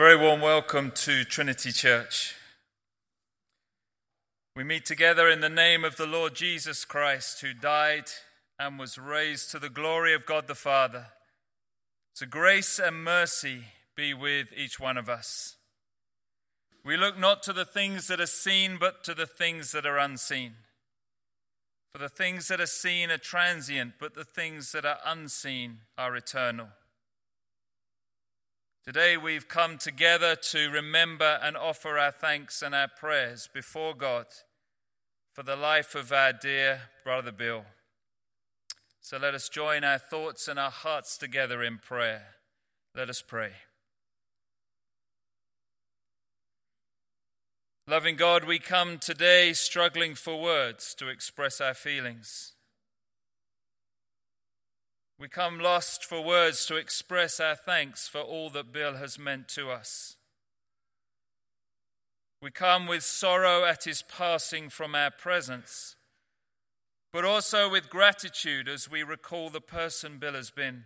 Very warm welcome to Trinity Church. We meet together in the name of the Lord Jesus Christ, who died and was raised to the glory of God the Father. So grace and mercy be with each one of us. We look not to the things that are seen, but to the things that are unseen. For the things that are seen are transient, but the things that are unseen are eternal. Today we've come together to remember and offer our thanks and our prayers before God for the life of our dear brother Bill. So let us join our thoughts and our hearts together in prayer. Let us pray. Loving God, we come today struggling for words to express our feelings. We come lost for words to express our thanks for all that Bill has meant to us. We come with sorrow at his passing from our presence, but also with gratitude as we recall the person Bill has been,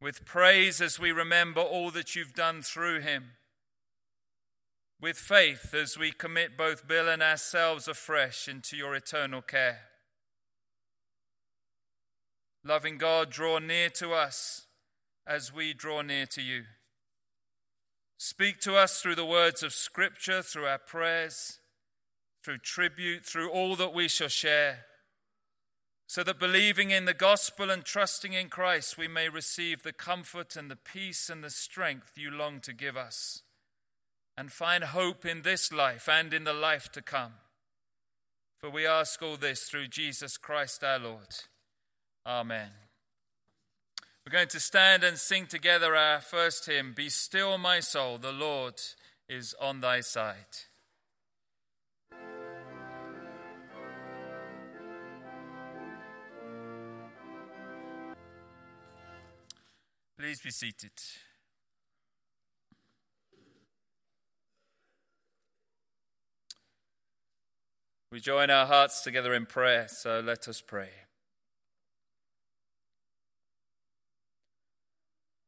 with praise as we remember all that you've done through him, with faith as we commit both Bill and ourselves afresh into your eternal care. Loving God, draw near to us as we draw near to you. Speak to us through the words of Scripture, through our prayers, through tribute, through all that we shall share, so that believing in the gospel and trusting in Christ, we may receive the comfort and the peace and the strength you long to give us, and find hope in this life and in the life to come. For we ask all this through Jesus Christ our Lord. Amen. We're going to stand and sing together our first hymn, Be Still My Soul, the Lord is on thy side. Please be seated. We join our hearts together in prayer, so let us pray.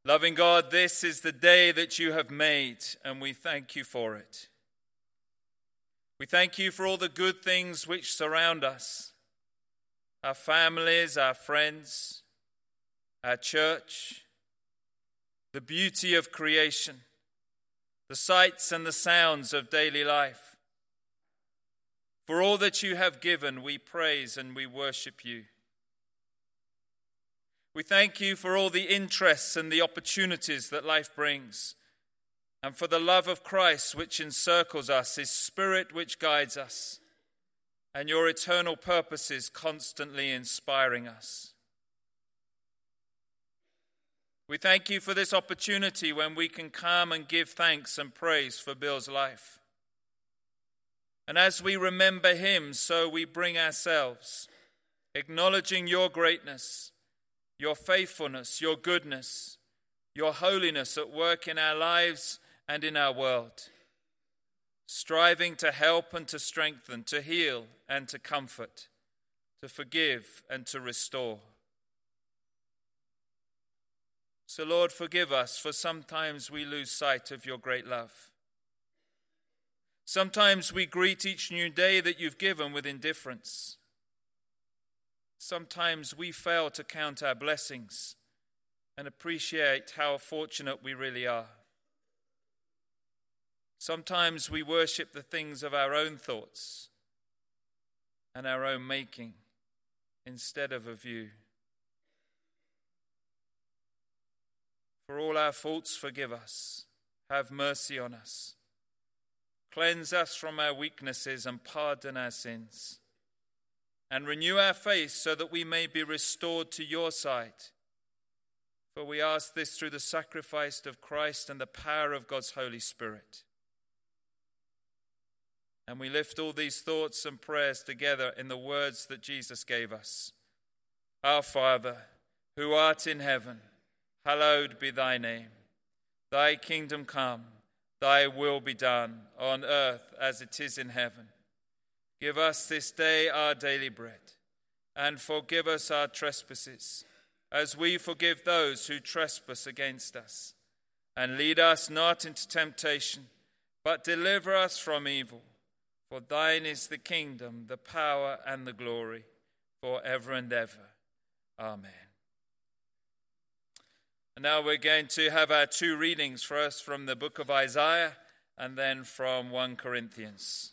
Loving God, this is the day that you have made, and we thank you for it. We thank you for all the good things which surround us, our families, our friends, our church, the beauty of creation, the sights and the sounds of daily life. For all that you have given, we praise and we worship you. We thank you for all the interests and the opportunities that life brings, and for the love of Christ which encircles us, his spirit which guides us, and your eternal purposes constantly inspiring us. We thank you for this opportunity when we can come and give thanks and praise for Bill's life. And as we remember him, so we bring ourselves, acknowledging your greatness, your faithfulness, your goodness, your holiness at work in our lives and in our world, striving to help and to strengthen, to heal and to comfort, to forgive and to restore. So, Lord, forgive us, for sometimes we lose sight of your great love. Sometimes we greet each new day that you've given with indifference. Sometimes we fail to count our blessings and appreciate how fortunate we really are. Sometimes we worship the things of our own thoughts and our own making instead of of you. For all our faults, forgive us. Have mercy on us. Cleanse us from our weaknesses and pardon our sins. And renew our faith so that we may be restored to your sight. For we ask this through the sacrifice of Christ and the power of God's Holy Spirit. And we lift all these thoughts and prayers together in the words that Jesus gave us. Our Father, who art in heaven, hallowed be thy name. Thy kingdom come, thy will be done, on earth as it is in heaven. Give us this day our daily bread, and forgive us our trespasses, as we forgive those who trespass against us. And lead us not into temptation, but deliver us from evil. For thine is the kingdom, the power, and the glory, for ever and ever. Amen. And now we're going to have our two readings for us from the book of Isaiah and then from 1 Corinthians.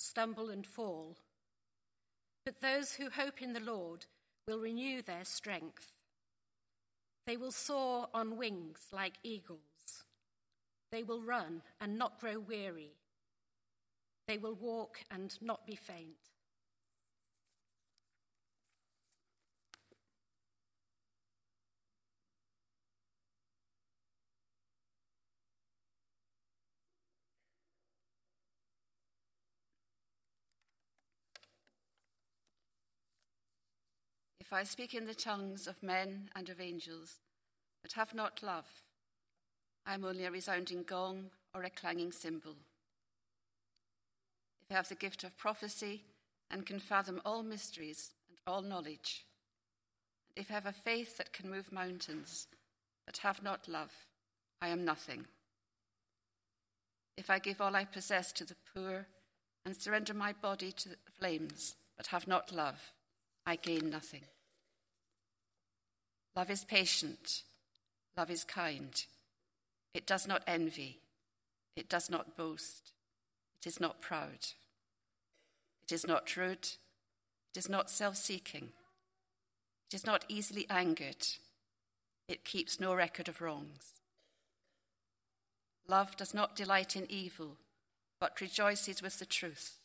stumble and fall. But those who hope in the Lord will renew their strength. They will soar on wings like eagles. They will run and not grow weary. They will walk and not be faint. If I speak in the tongues of men and of angels, but have not love, I am only a resounding gong or a clanging cymbal. If I have the gift of prophecy and can fathom all mysteries and all knowledge, and if I have a faith that can move mountains, but have not love, I am nothing. If I give all I possess to the poor and surrender my body to the flames, but have not love, I gain nothing. Love is patient. Love is kind. It does not envy. It does not boast. It is not proud. It is not rude. It is not self-seeking. It is not easily angered. It keeps no record of wrongs. Love does not delight in evil, but rejoices with the truth.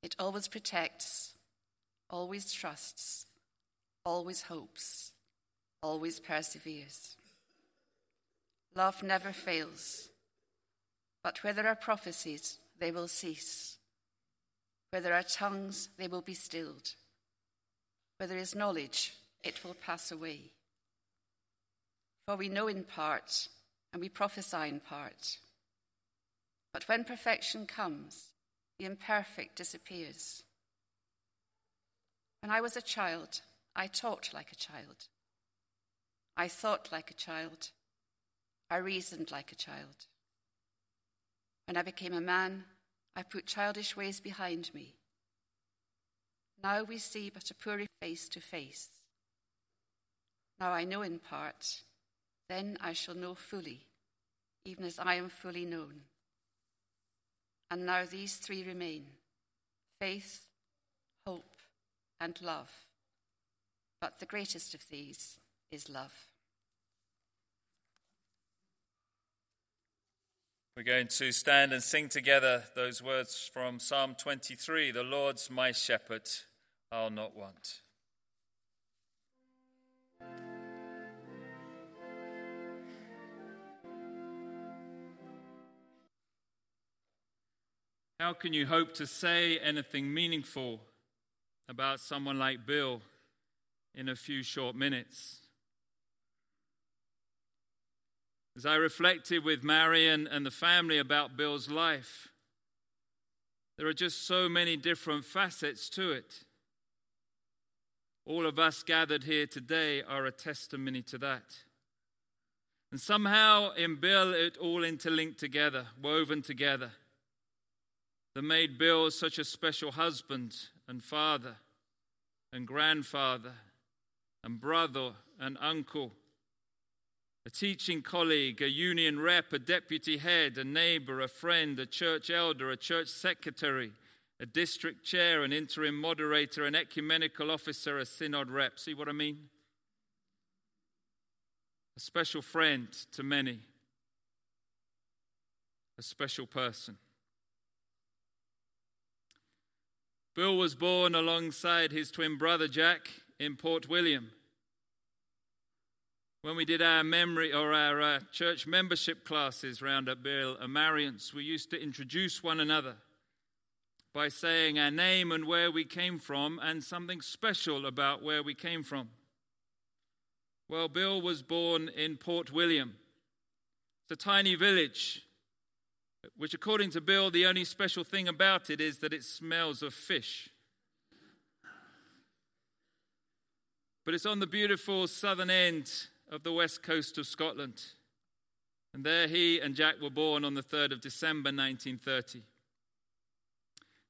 It always protects, always trusts, always hopes, always perseveres. Love never fails, but where there are prophecies, they will cease. Where there are tongues, they will be stilled. Where there is knowledge, it will pass away. For we know in part, and we prophesy in part. But when perfection comes, the imperfect disappears. When I was a child, I talked like a child. I thought like a child. I reasoned like a child. When I became a man, I put childish ways behind me. Now we see but a poor face to face. Now I know in part, then I shall know fully, even as I am fully known. And now these three remain: faith, hope, and love, but the greatest of these is love. We're going to stand and sing together those words from Psalm 23, "The Lord's my shepherd, I'll not want." How can you hope to say anything meaningful about someone like Bill in a few short minutes? As I reflected with Marion and the family about Bill's life, there are just so many different facets to it. All of us gathered here today are a testimony to that. And somehow in Bill it all interlinked together, woven together, that made Bill such a special husband and father and grandfather and brother and uncle, a teaching colleague, a union rep, a deputy head, a neighbour, a friend, a church elder, a church secretary, a district chair, an interim moderator, an ecumenical officer, a synod rep. See what I mean? a special friend to many, a special person. Bill was born alongside his twin brother Jack in Port William. When we did our church membership classes round at Bill and Marion's, we used to introduce one another by saying our name and where we came from and something special about where we came from. Well, Bill was born in Port William. It's a tiny village, which according to Bill, the only special thing about it is that it smells of fish. But it's on the beautiful southern end of the west coast of Scotland. And there he and Jack were born on the 3rd of December 1930.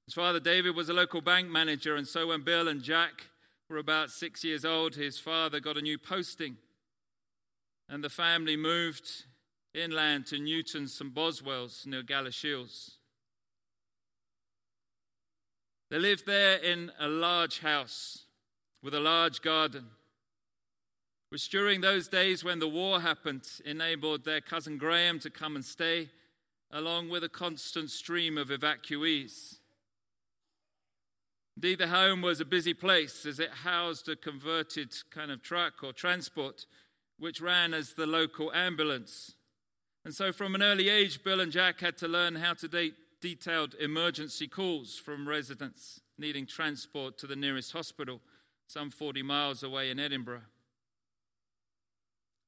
His father David was a local bank manager, and so when Bill and Jack were about 6 years old, his father got a new posting and the family moved inland to Newton St Boswells near Galashiels. They lived there in a large house with a large garden, which during those days when the war happened enabled their cousin Graham to come and stay, along with a constant stream of evacuees. Indeed, the home was a busy place as it housed a converted kind of truck or transport which ran as the local ambulance. And so from an early age, Bill and Jack had to learn how to take detailed emergency calls from residents needing transport to the nearest hospital, some 40 miles away in Edinburgh.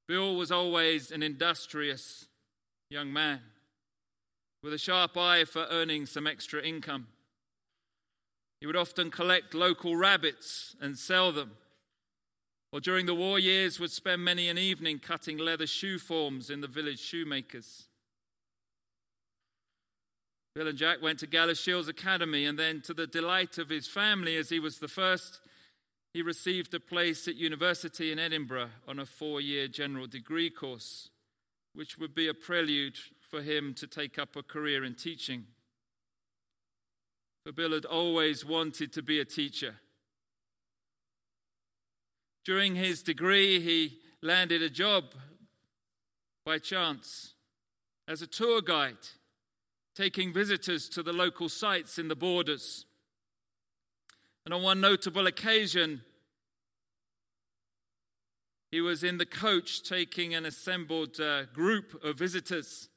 Bill was always an industrious young man with a sharp eye for earning some extra income. He would often collect local rabbits and sell them, or during the war years would spend many an evening cutting leather shoe forms in the village shoemakers. Bill and Jack went to Galashiels Academy, and then, to the delight of his family, as he was the first, he received a place at university in Edinburgh on a 4-year general degree course, which would be a prelude for him to take up a career in teaching. But Bill had always wanted to be a teacher. During his degree, he landed a job by chance as a tour guide, taking visitors to the local sites in the borders. And on one notable occasion, he was in the coach taking an assembled group of visitors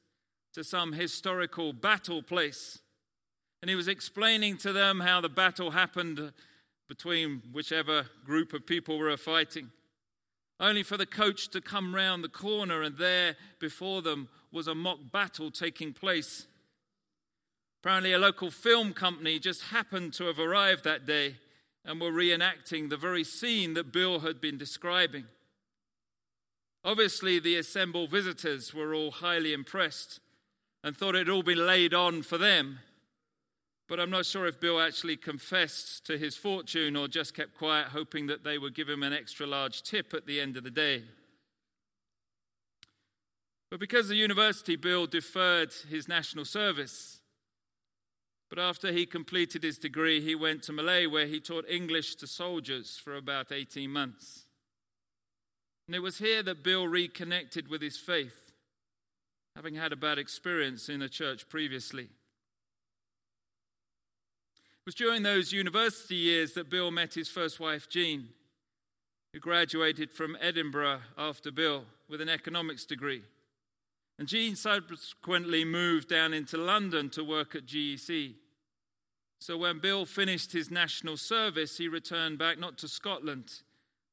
to some historical battle place. And he was explaining to them how the battle happened between whichever group of people were fighting, only for the coach to come round the corner, and there before them was a mock battle taking place. Apparently a local film company just happened to have arrived that day and were reenacting the very scene that Bill had been describing. Obviously the assembled visitors were all highly impressed and thought it had all been laid on for them. But I'm not sure if Bill actually confessed to his fortune or just kept quiet, hoping that they would give him an extra large tip at the end of the day. But because of the university, Bill deferred his national service. But after he completed his degree, he went to Malaya, where he taught English to soldiers for about 18 months. And it was here that Bill reconnected with his faith, having had a bad experience in a church previously. It was during those university years that Bill met his first wife, Jean, who graduated from Edinburgh after Bill with an economics degree. And Jean subsequently moved down into London to work at GEC. So when Bill finished his national service, he returned back not to Scotland,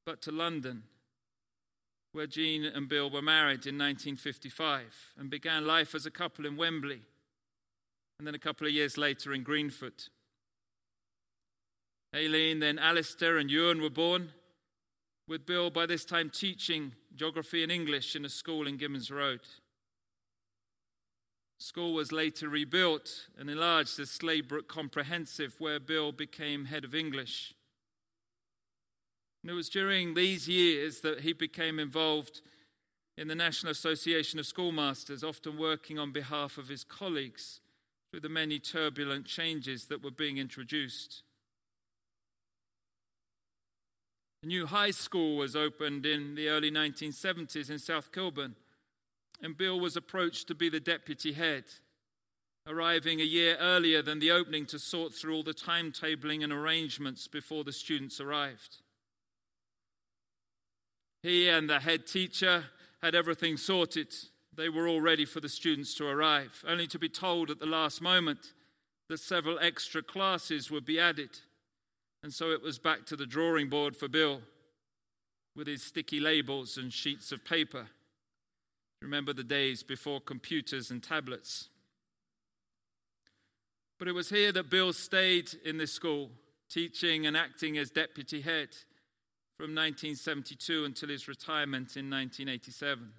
but to London, where Jean and Bill were married in 1955 and began life as a couple in Wembley, and then a couple of years later in Greenfoot. Aileen, then Alistair and Ewan were born, with Bill by this time teaching geography and English in a school in Gibbons Road. School was later rebuilt and enlarged as Slaybrook Comprehensive, where Bill became head of English. And it was during these years that he became involved in the National Association of Schoolmasters, often working on behalf of his colleagues through the many turbulent changes that were being introduced. A new high school was opened in the early 1970s in South Kilburn, and Bill was approached to be the deputy head, arriving a year earlier than the opening to sort through all the timetabling and arrangements before the students arrived. He and the head teacher had everything sorted. They were all ready for the students to arrive, only to be told at the last moment that several extra classes would be added. And so it was back to the drawing board for Bill with his sticky labels and sheets of paper. Remember the days before computers and tablets. But it was here that Bill stayed in this school, teaching and acting as deputy head from 1972 until his retirement in 1987.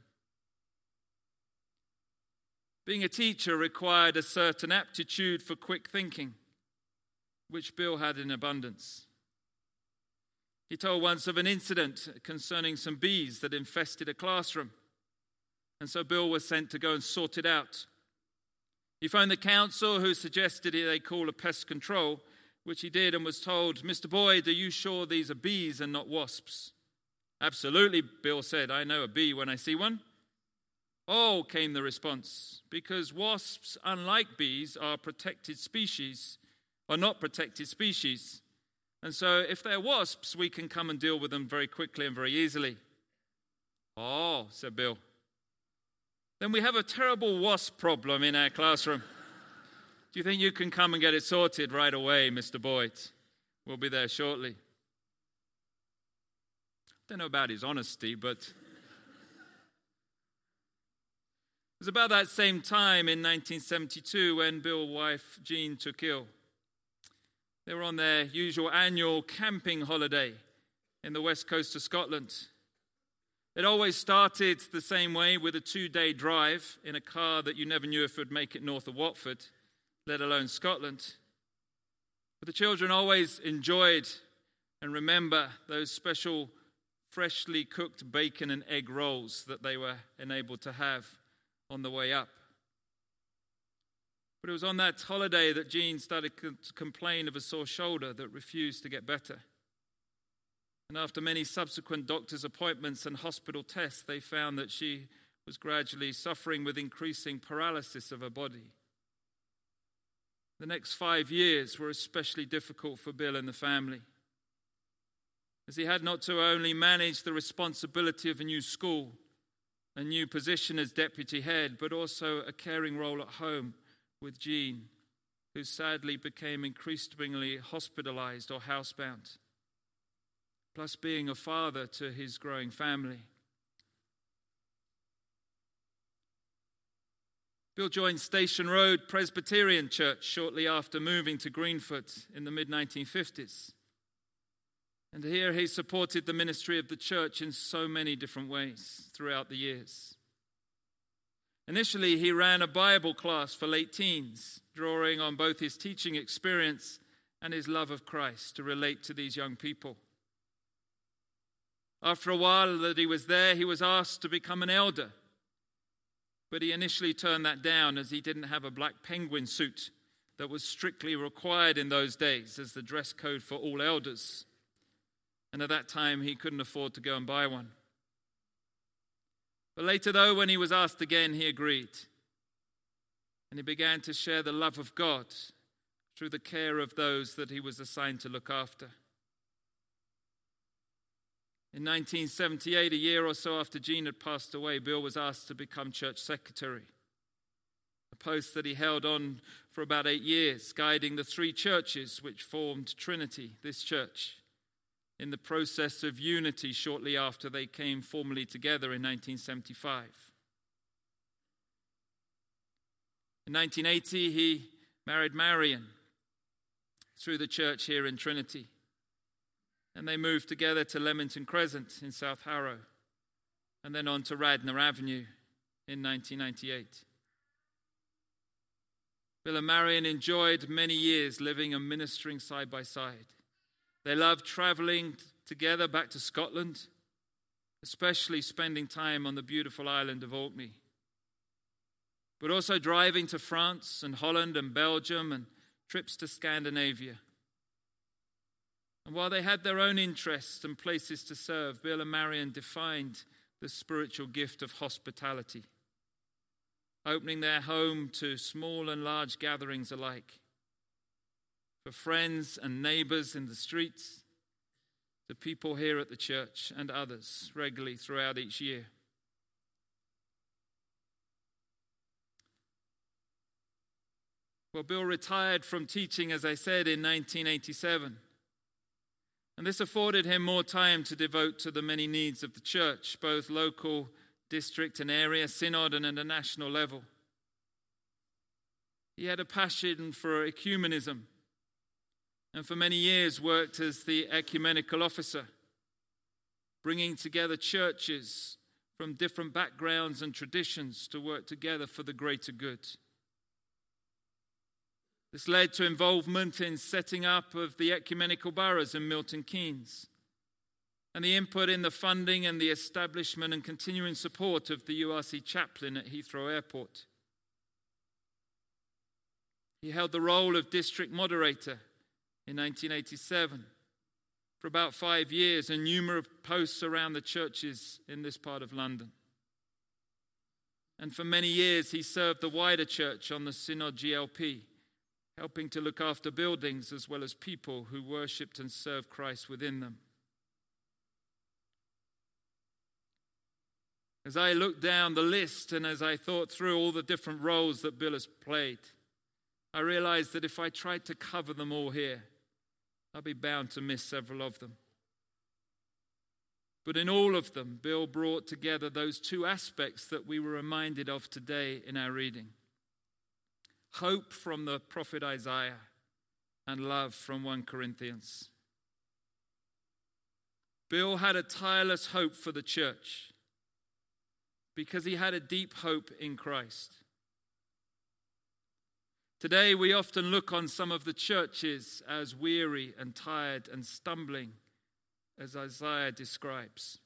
Being a teacher required a certain aptitude for quick thinking, which Bill had in abundance. He told once of an incident concerning some bees that infested a classroom, and so Bill was sent to go and sort it out. He phoned the council, who suggested they call a pest control, which he did, and was told, "Mr. Boyd, are you sure these are bees and not wasps?" "Absolutely," Bill said. "I know a bee when I see one." "Oh," came the response, "because wasps, unlike bees, are not protected species. And so if they're wasps, we can come and deal with them very quickly and very easily." "Oh," said Bill. "Then we have a terrible wasp problem in our classroom. Do you think you can come and get it sorted right away, Mr. Boyd? We'll be there shortly." I don't know about his honesty, but... It was about that same time in 1972 when Bill's wife, Jean, took ill. They were on their usual annual camping holiday in the west coast of Scotland. It always started the same way, with a 2-day drive in a car that you never knew if it would make it north of Watford, let alone Scotland. But the children always enjoyed and remember those special freshly cooked bacon and egg rolls that they were enabled to have on the way up. But it was on that holiday that Jean started to complain of a sore shoulder that refused to get better. And after many subsequent doctor's appointments and hospital tests, they found that she was gradually suffering with increasing paralysis of her body. The next 5 years were especially difficult for Bill and the family, as he had not to only manage the responsibility of a new school, a new position as deputy head, but also a caring role at home with Jean, who sadly became increasingly hospitalized or housebound, plus being a father to his growing family. Bill joined Station Road Presbyterian Church shortly after moving to Greenfoot in the mid-1950s. And here he supported the ministry of the church in so many different ways throughout the years. Initially, he ran a Bible class for late teens, drawing on both his teaching experience and his love of Christ to relate to these young people. After a while that he was there, he was asked to become an elder, but he initially turned that down as he didn't have a black penguin suit that was strictly required in those days as the dress code for all elders, and at that time he couldn't afford to go and buy one. But later, though, when he was asked again, he agreed. And he began to share the love of God through the care of those that he was assigned to look after. In 1978, a year or so after Jean had passed away, Bill was asked to become church secretary, a post that he held on for about 8 years, guiding the 3 churches which formed Trinity, this church, in the process of unity shortly after they came formally together in 1975. In 1980, he married Marion through the church here in Trinity, and they moved together to Leamington Crescent in South Harrow, and then on to Radnor Avenue in 1998. Bill and Marion enjoyed many years living and ministering side by side. They loved travelling together back to Scotland, especially spending time on the beautiful island of Orkney, but also driving to France and Holland and Belgium and trips to Scandinavia. And while they had their own interests and places to serve, Bill and Marion defined the spiritual gift of hospitality, opening their home to small and large gatherings alike, for friends and neighbours in the streets, to people here at the church and others regularly throughout each year. Well, Bill retired from teaching, as I said, in 1987. And this afforded him more time to devote to the many needs of the church, both local, district and area, synod and at a national level. He had a passion for ecumenism and for many years worked as the ecumenical officer, bringing together churches from different backgrounds and traditions to work together for the greater good. This led to involvement in setting up of the ecumenical boroughs in Milton Keynes and the input in the funding and the establishment and continuing support of the URC chaplain at Heathrow Airport. He held the role of district moderator in 1987 for about 5 years and numerous posts around the churches in this part of London. And for many years he served the wider church on the Synod GLP, helping to look after buildings as well as people who worshipped and served Christ within them. As I looked down the list and as I thought through all the different roles that Bill has played, I realized that if I tried to cover them all here, I'd be bound to miss several of them. But in all of them, Bill brought together those two aspects that we were reminded of today in our reading. Hope from the prophet Isaiah and love from 1 Corinthians. Bill had a tireless hope for the church because he had a deep hope in Christ. Today we often look on some of the churches as weary and tired and stumbling, as Isaiah describes.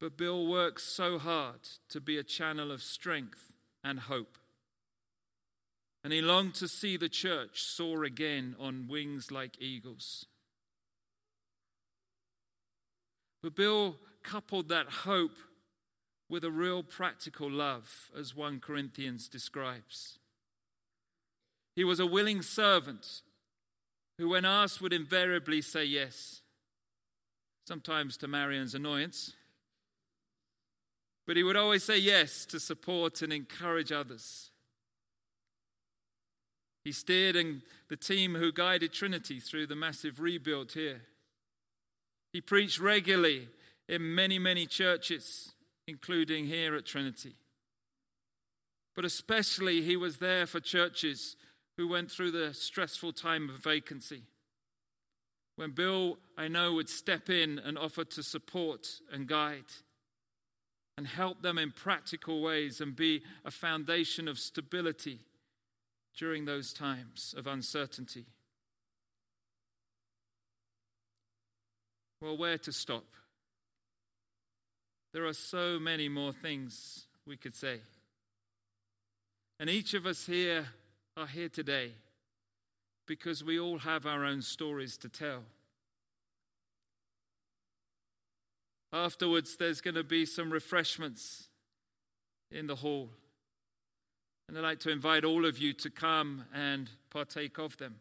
But Bill works so hard to be a channel of strength and hope. And he longed to see the church soar again on wings like eagles. But Bill coupled that hope with a real practical love, as 1 Corinthians describes. He was a willing servant who, when asked, would invariably say yes, sometimes to Marion's annoyance. But he would always say yes to support and encourage others. He steered in the team who guided Trinity through the massive rebuild here. He preached regularly in many, many churches, including here at Trinity. But especially he was there for churches who went through the stressful time of vacancy, when Bill, I know, would step in and offer to support and guide and help them in practical ways and be a foundation of stability during those times of uncertainty. Well, where to stop? There are so many more things we could say. And each of us here are here today because we all have our own stories to tell. Afterwards, there's going to be some refreshments in the hall. And I'd like to invite all of you to come and partake of them.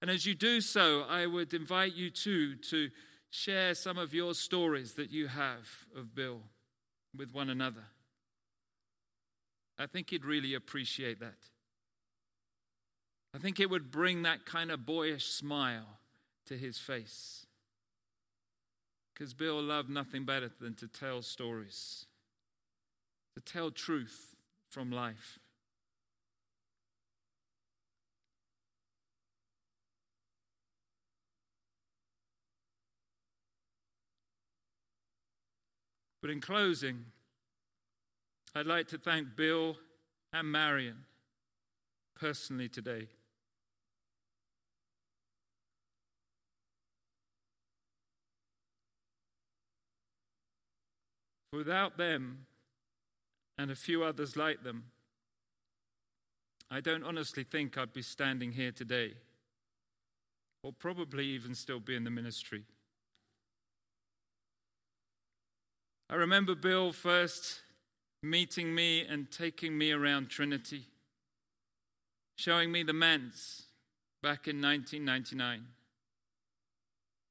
And as you do so, I would invite you too to share some of your stories that you have of Bill with one another. I think he'd really appreciate that. I think it would bring that kind of boyish smile to his face, because Bill loved nothing better than to tell stories, to tell truth from life. But in closing, I'd like to thank Bill and Marion personally today. Without them, and a few others like them, I don't honestly think I'd be standing here today or probably even still be in the ministry. I remember Bill first meeting me and taking me around Trinity, showing me the manse back in 1999,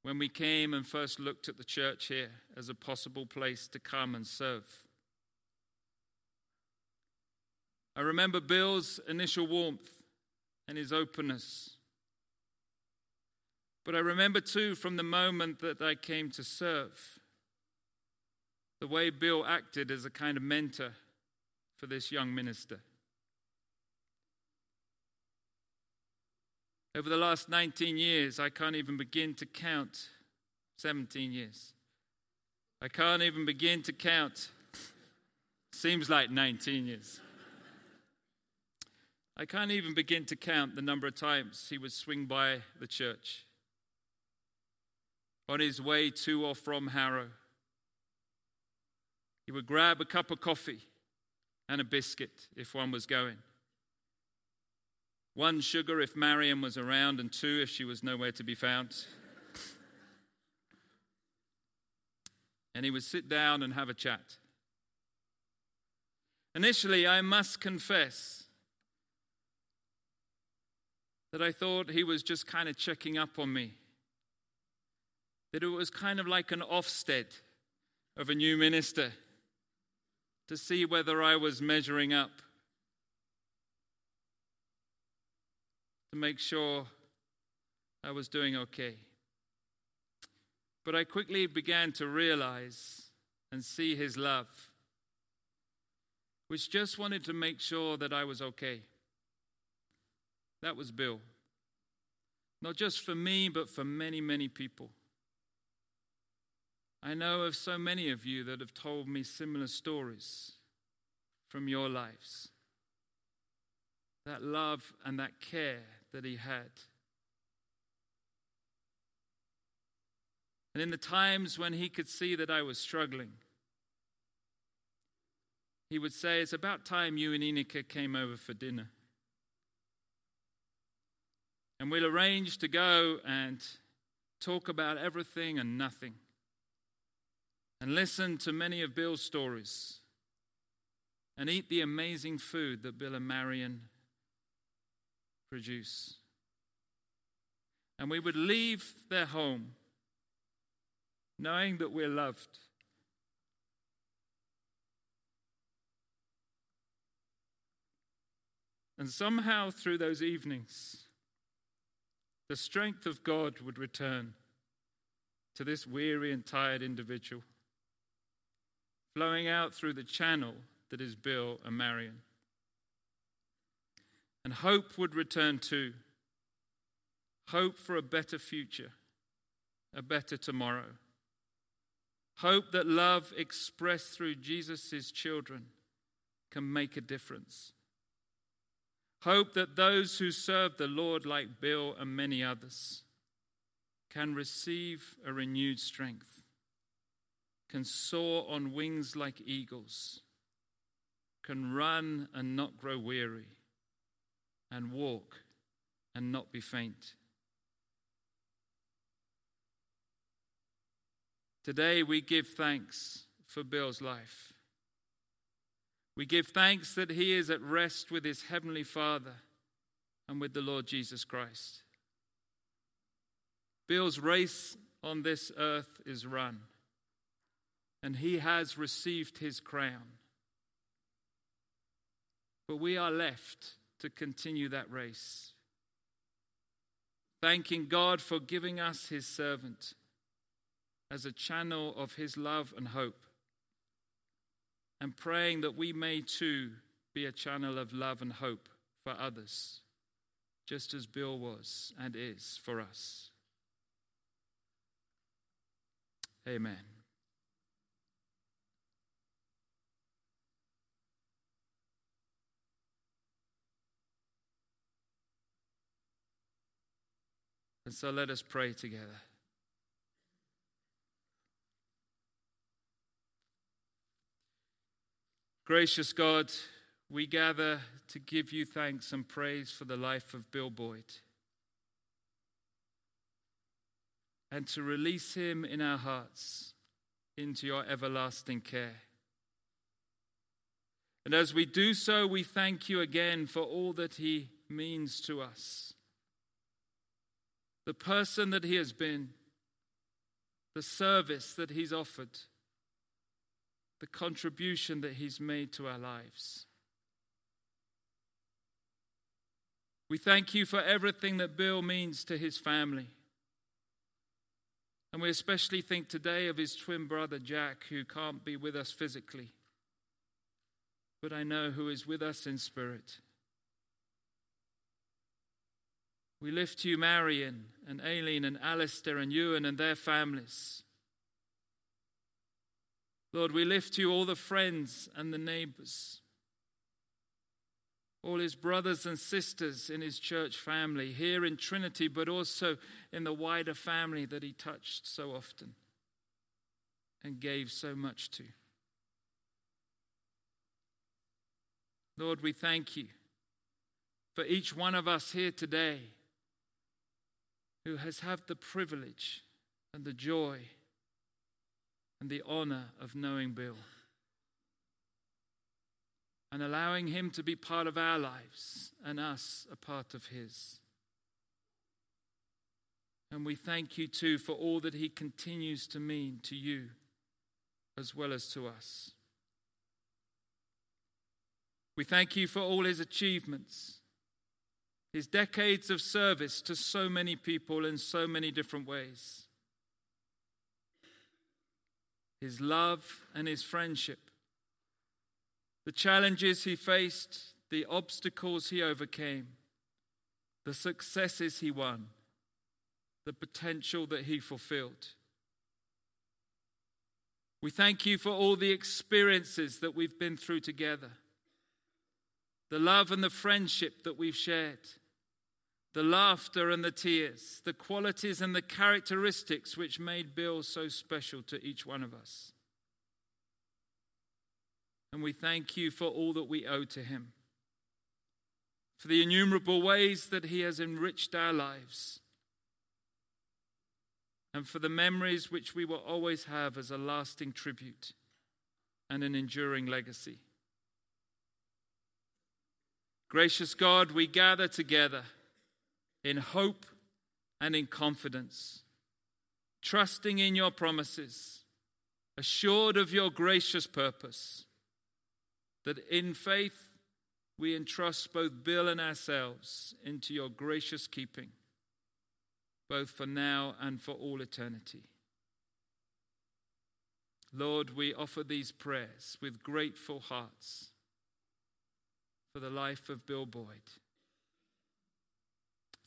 when we came and first looked at the church here as a possible place to come and serve. I remember Bill's initial warmth and his openness. But I remember too, from the moment that I came to serve, the way Bill acted as a kind of mentor for this young minister. Over the last 19 years, I can't even begin to count. 17 years. I can't even begin to count. Seems like 19 years. I can't even begin to count the number of times he would swing by the church on his way to or from Harrow. He would grab a cup of coffee and a biscuit if one was going. One sugar if Marion was around, and two if she was nowhere to be found. And he would sit down and have a chat. Initially, I must confess that I thought he was just kind of checking up on me. That it was kind of like an Ofsted of a new minister, to see whether I was measuring up, to make sure I was doing okay. But I quickly began to realize and see his love, which just wanted to make sure that I was okay. That was Bill. Not just for me, but for many, many people. I know of so many of you that have told me similar stories from your lives. That love and that care that he had. And in the times when he could see that I was struggling, he would say, "It's about time you and Enika came over for dinner. And we'll arrange to go and talk about everything and nothing. And listen to many of Bill's stories. And eat the amazing food that Bill and Marion produce." And we would leave their home knowing that we're loved. And somehow through those evenings, the strength of God would return to this weary and tired individual, flowing out through the channel that is Bill and Marion. And hope would return too. Hope for a better future, a better tomorrow. Hope that love expressed through Jesus' children can make a difference. Hope that those who serve the Lord like Bill and many others can receive a renewed strength, can soar on wings like eagles, can run and not grow weary, and walk and not be faint. Today we give thanks for Bill's life. We give thanks that he is at rest with his Heavenly Father and with the Lord Jesus Christ. Bill's race on this earth is run, and he has received his crown. But we are left to continue that race, thanking God for giving us his servant as a channel of his love and hope, and praying that we may too be a channel of love and hope for others, just as Bill was and is for us. Amen. And so let us pray together. Gracious God, we gather to give you thanks and praise for the life of Bill Boyd. and to release him in our hearts into your everlasting care. And as we do so, we thank you again for all that he means to us. The person that he has been, the service that he's offered, the contribution that he's made to our lives. We thank you for everything that Bill means to his family. And we especially think today of his twin brother Jack, who can't be with us physically, but I know who is with us in spirit. We lift to you Marion and Aileen and Alistair and Ewan and their families. Lord, we lift to you all the friends and the neighbors, all his brothers and sisters in his church family, here in Trinity, but also in the wider family that he touched so often and gave so much to. Lord, we thank you for each one of us here today who has had the privilege and the joy and the honor of knowing Bill and allowing him to be part of our lives and us a part of his. And we thank you too for all that he continues to mean to you as well as to us. We thank you for all his achievements, his decades of service to so many people in so many different ways, his love and his friendship, the challenges he faced, the obstacles he overcame, the successes he won, the potential that he fulfilled. We thank you for all the experiences that we've been through together, the love and the friendship that we've shared, the laughter and the tears, the qualities and the characteristics which made Bill so special to each one of us. And we thank you for all that we owe to him, for the innumerable ways that he has enriched our lives, and for the memories which we will always have as a lasting tribute and an enduring legacy. Gracious God, we gather together in hope and in confidence, trusting in your promises, assured of your gracious purpose, that in faith we entrust both Bill and ourselves into your gracious keeping, both for now and for all eternity. Lord, we offer these prayers with grateful hearts for the life of Bill Boyd,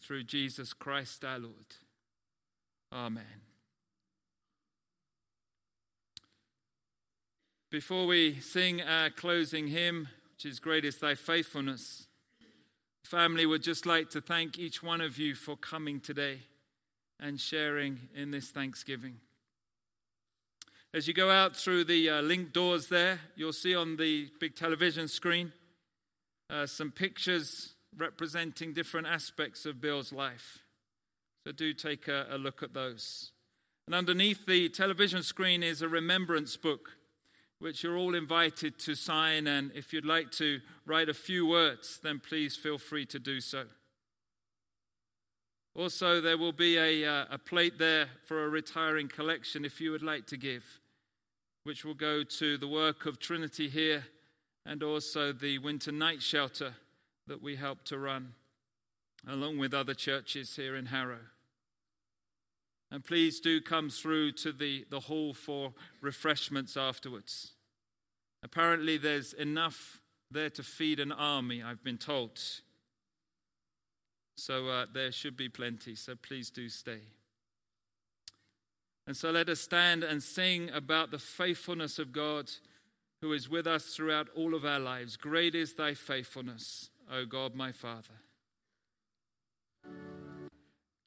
through Jesus Christ our Lord. Amen. Before we sing our closing hymn, which is Great Is Thy Faithfulness, family would just like to thank each one of you for coming today and sharing in this Thanksgiving. As you go out through the link doors there, you'll see on the big television screen some pictures representing different aspects of Bill's life. So do take a look at those. And underneath the television screen is a remembrance book, which you're all invited to sign. And if you'd like to write a few words, then please feel free to do so. Also, there will be a plate there for a retiring collection if you would like to give, which will go to the work of Trinity here, and also the winter night shelter that we help to run, along with other churches here in Harrow. And please do come through to the hall for refreshments afterwards. Apparently there's enough there to feed an army, I've been told. So there should be plenty, so please do stay. And so let us stand and sing about the faithfulness of God, who is with us throughout all of our lives. Great is thy faithfulness, O God, my Father.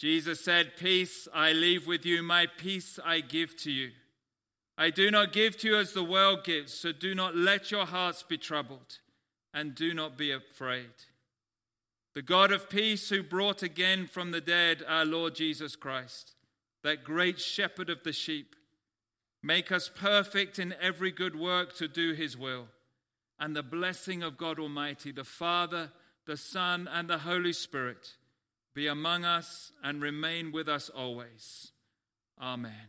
Jesus said, "Peace I leave with you, my peace I give to you. I do not give to you as the world gives, so do not let your hearts be troubled, and do not be afraid." The God of peace, who brought again from the dead our Lord Jesus Christ, that great shepherd of the sheep. Make us perfect in every good work to do his will. And the blessing of God Almighty, the Father, the Son, and the Holy Spirit be among us and remain with us always. Amen.